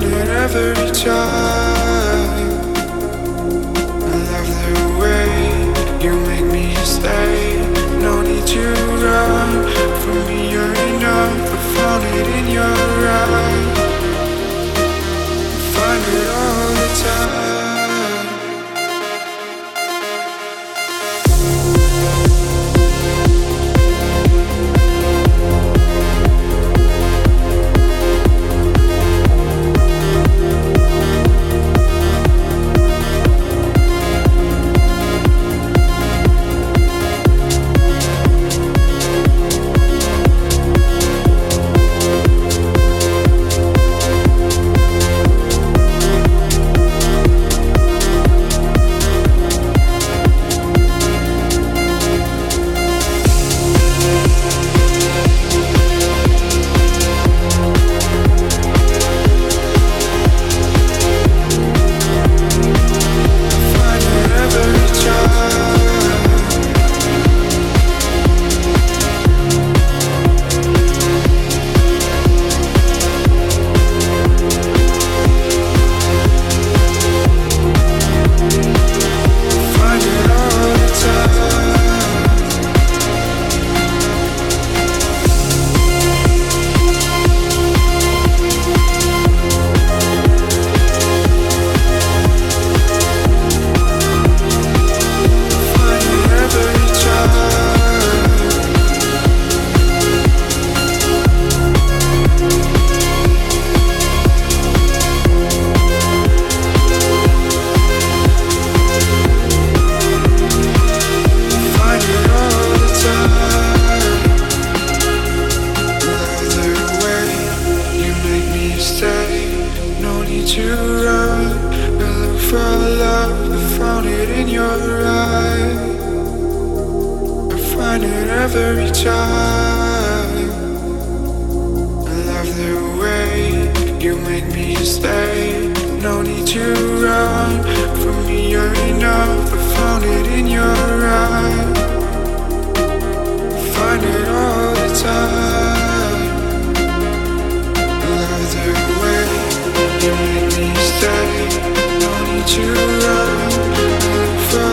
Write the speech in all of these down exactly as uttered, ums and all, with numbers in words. find it every time. I love the way you make me stay. No need to run from me, you're enough. I found it in your eyes. I find it all the time. We'll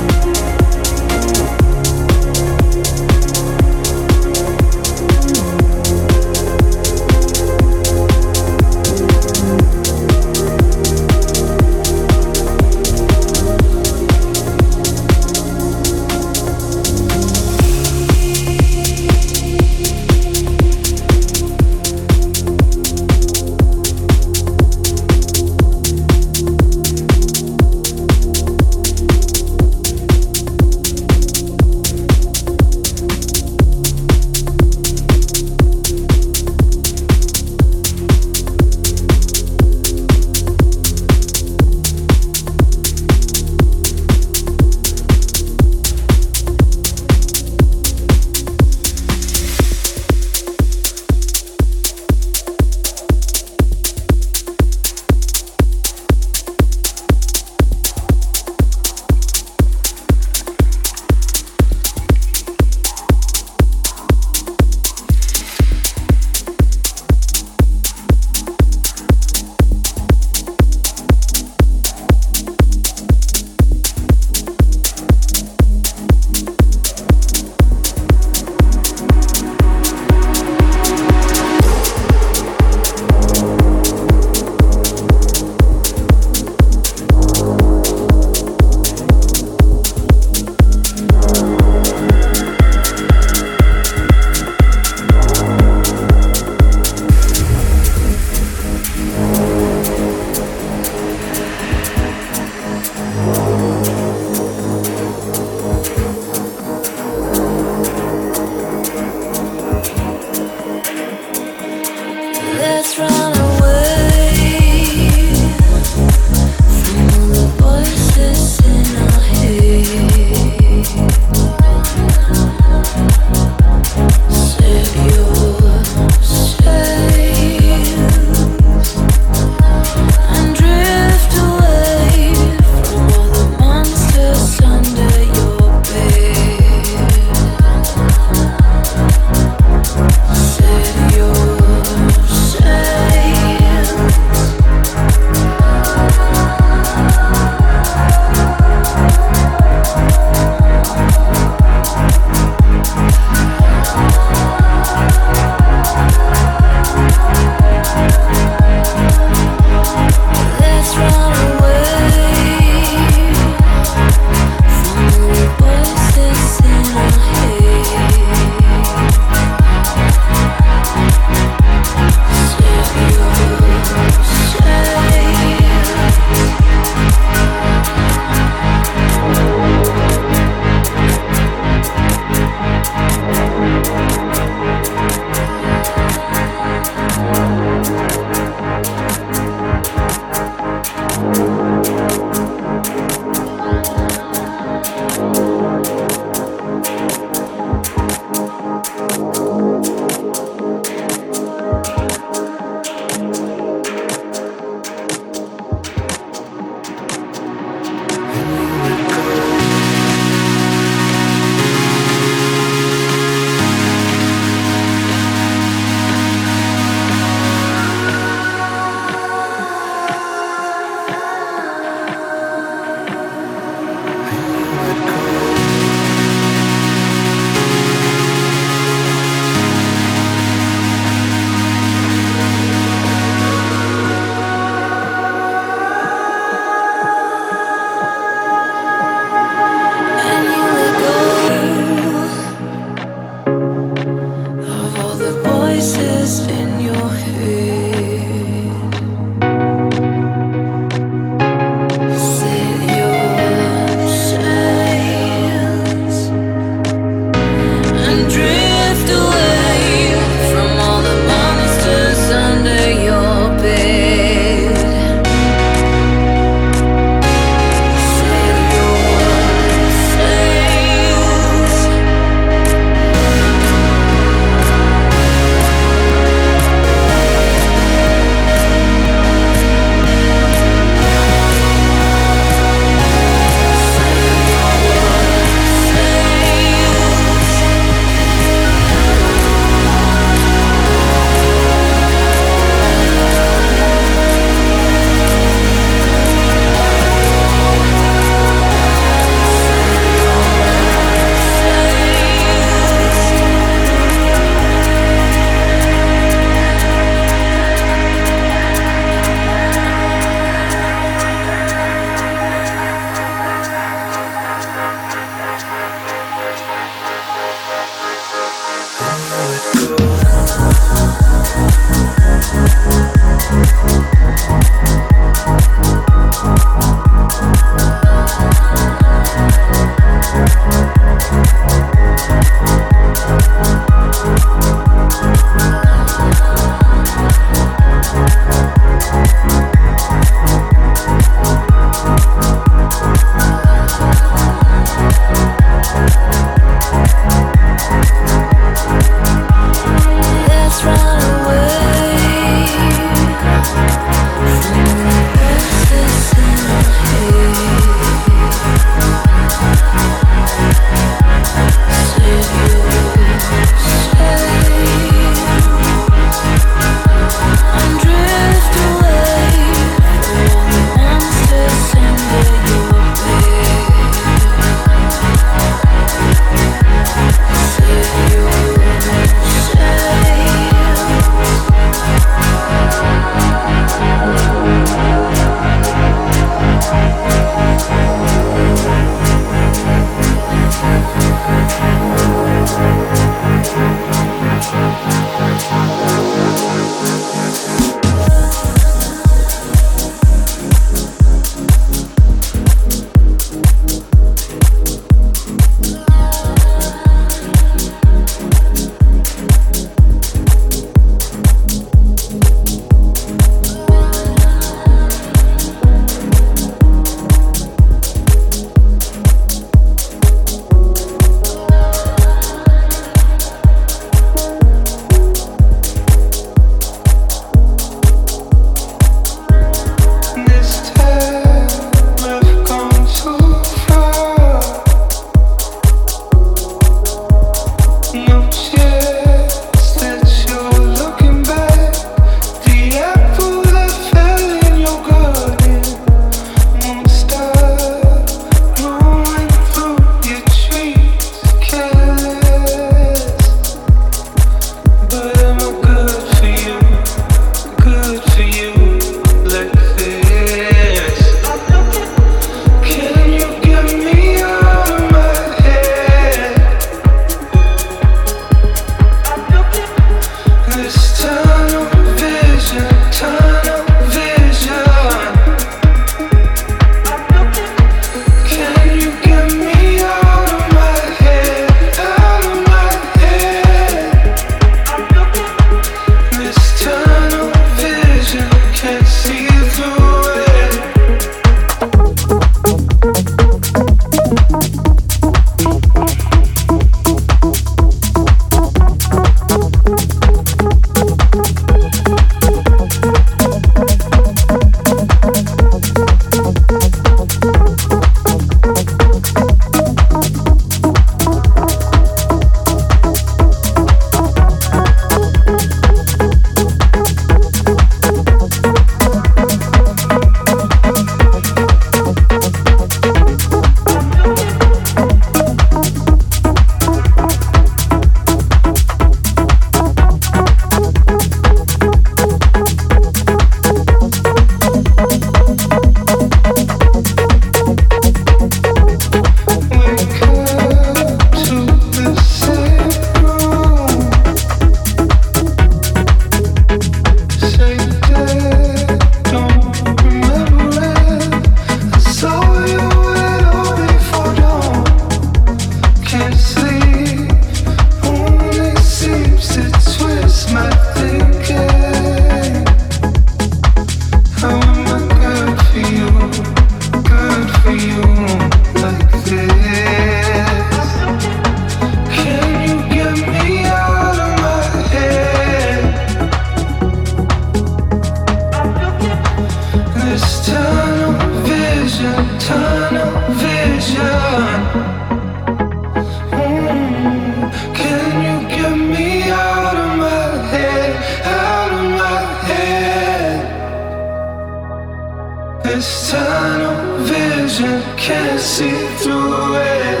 This tunnel vision can't see through it.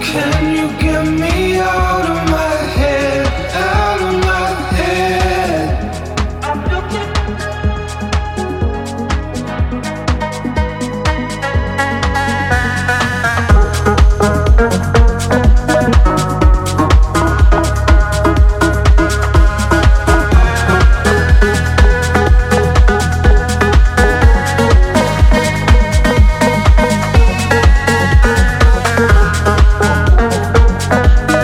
Can you get me out of my head, out of my head? Bye.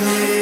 I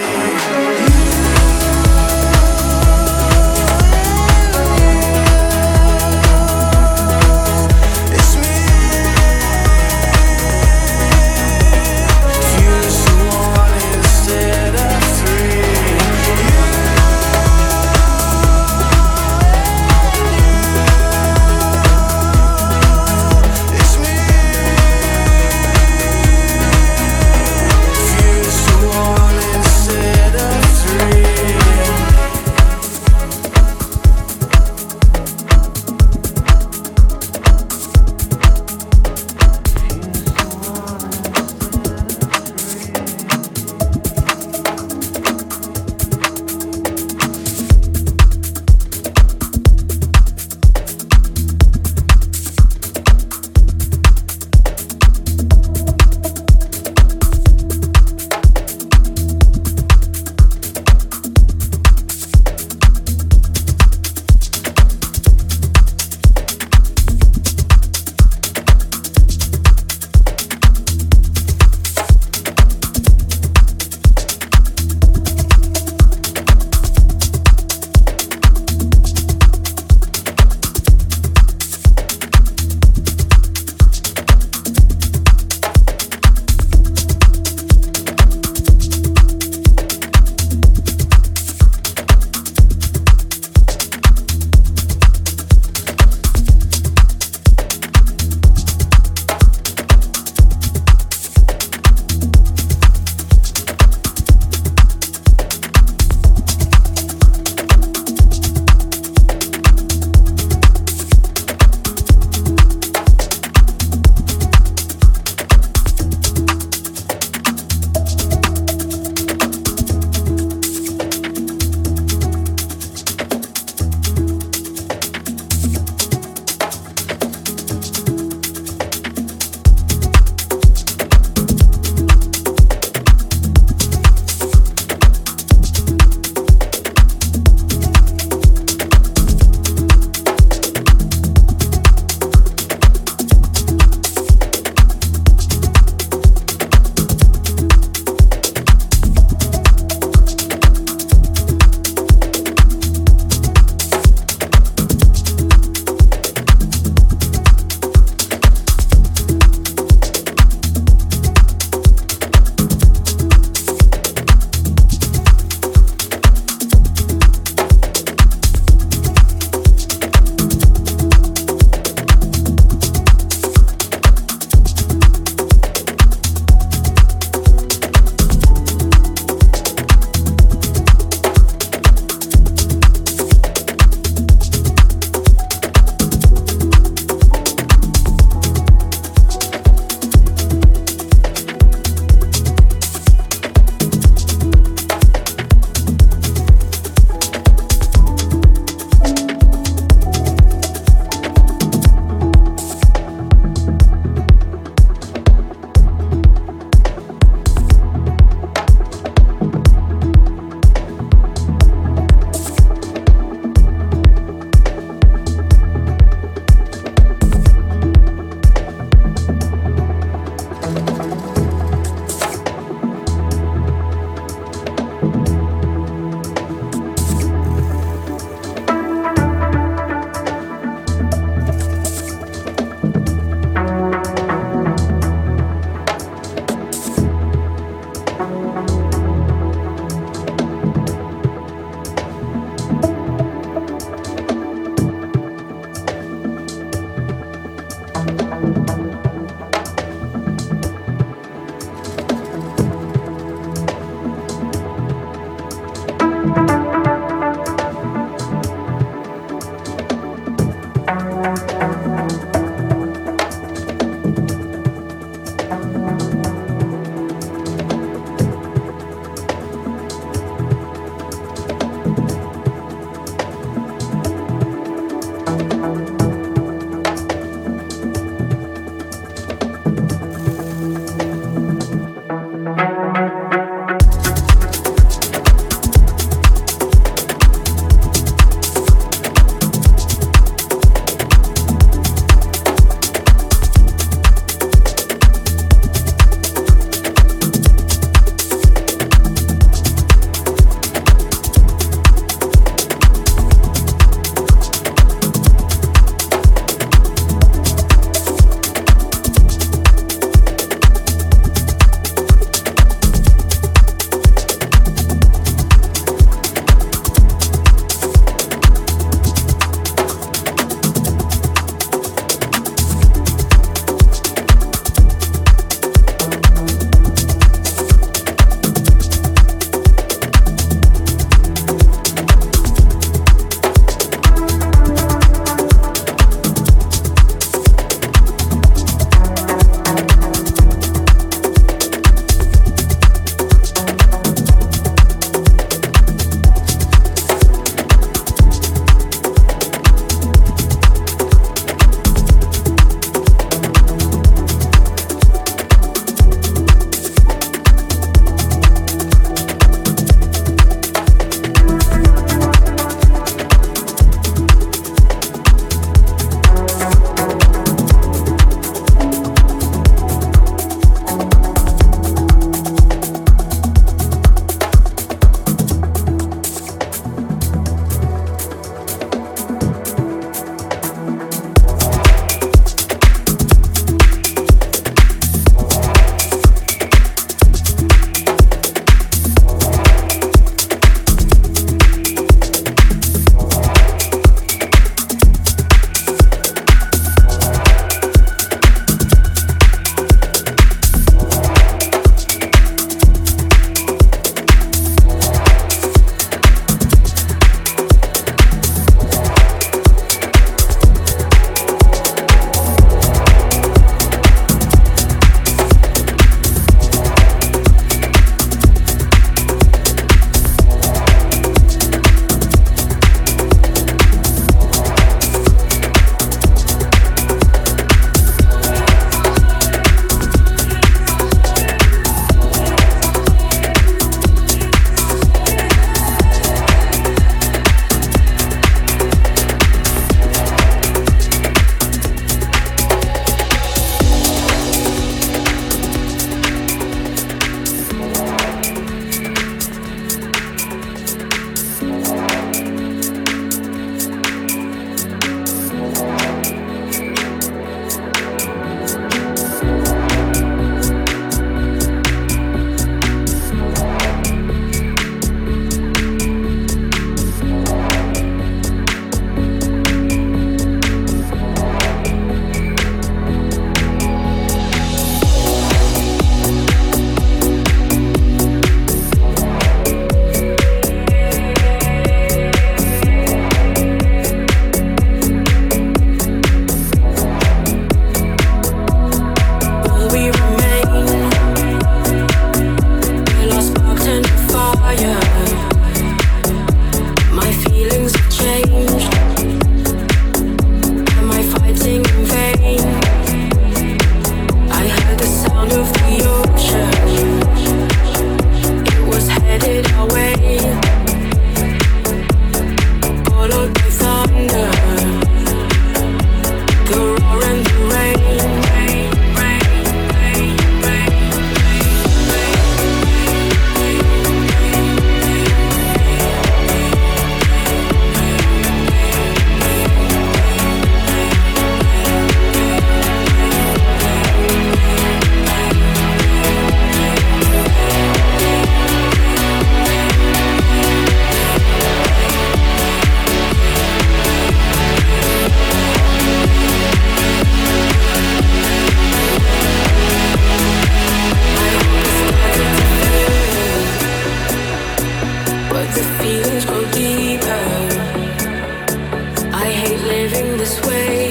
this way.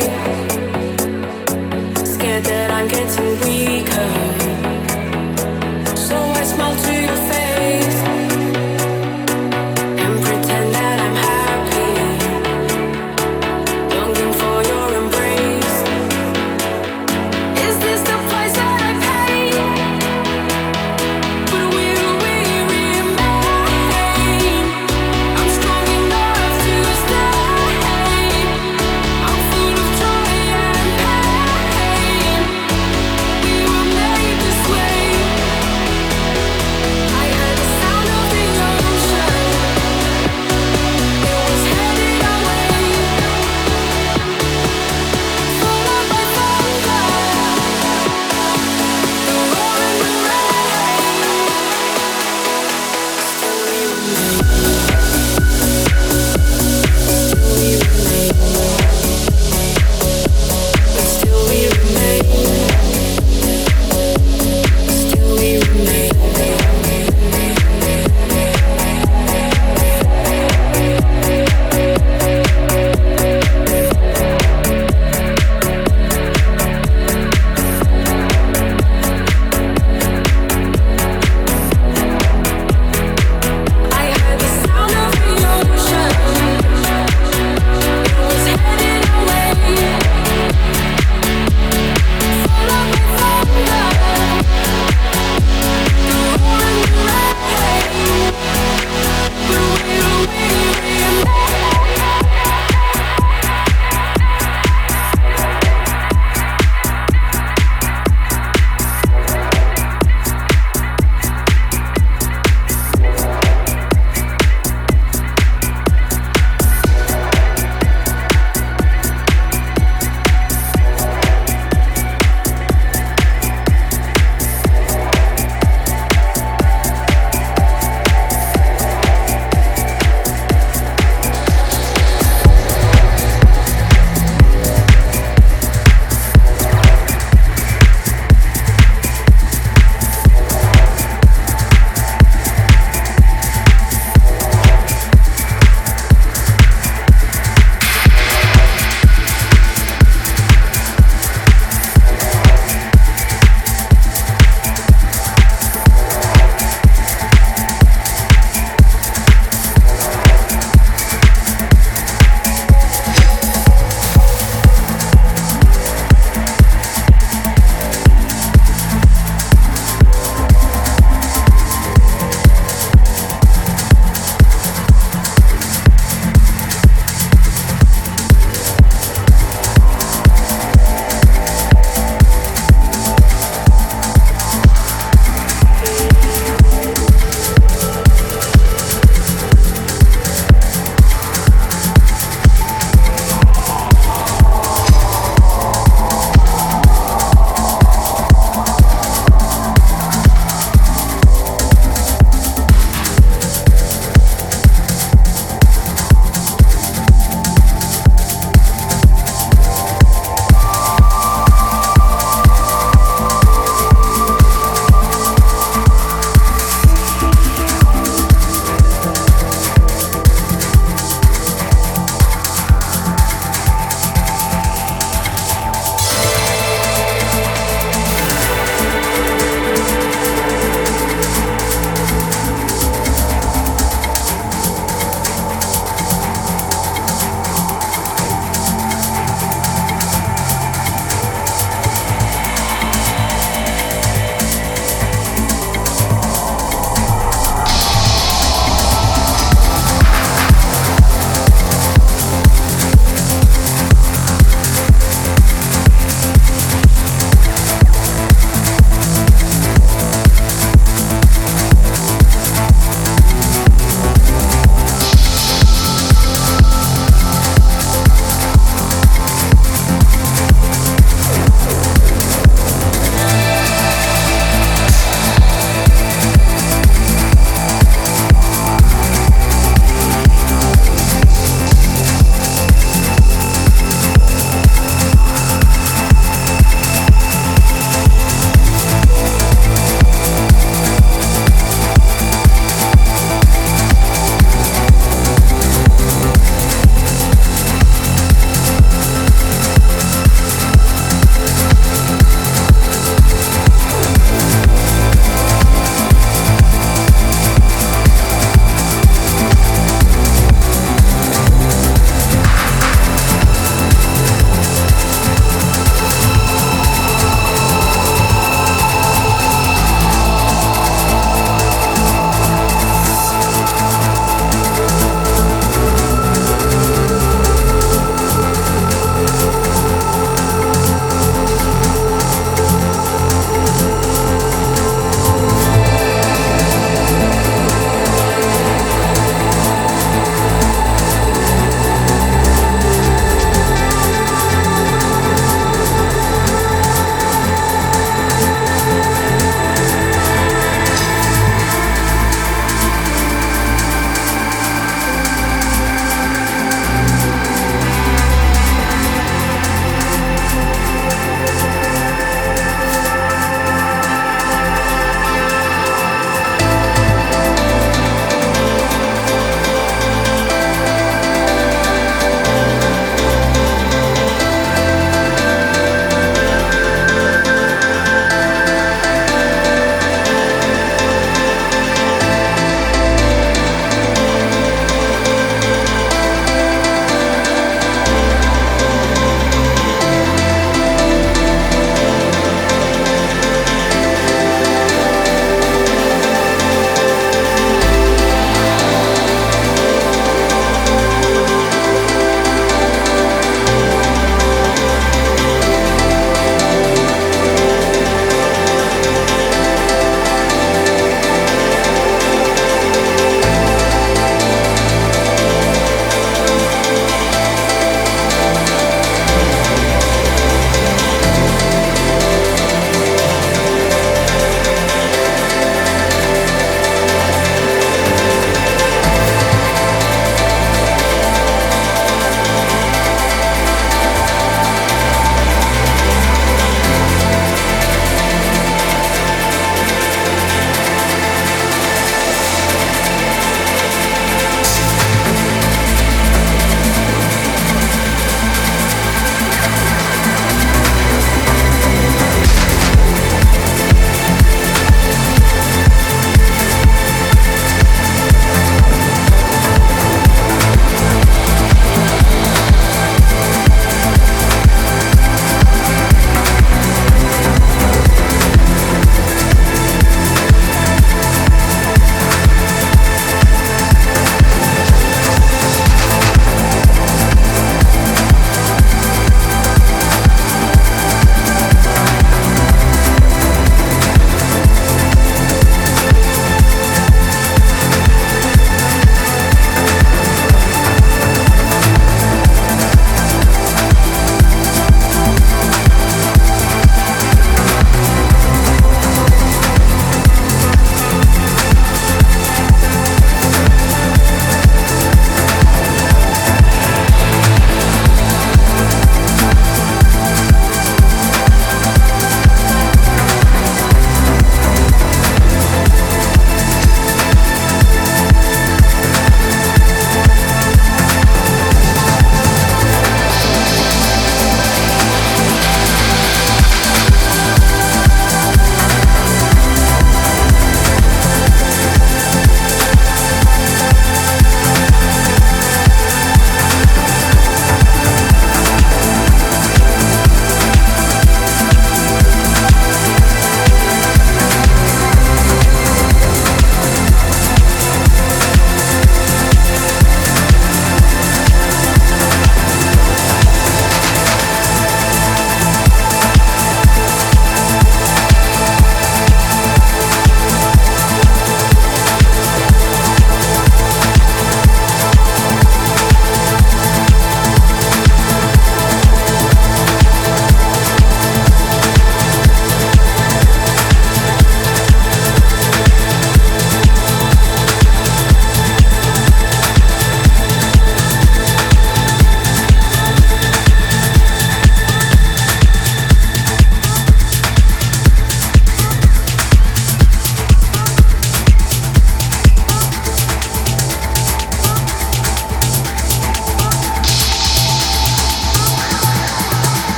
Scared that I'm getting weaker.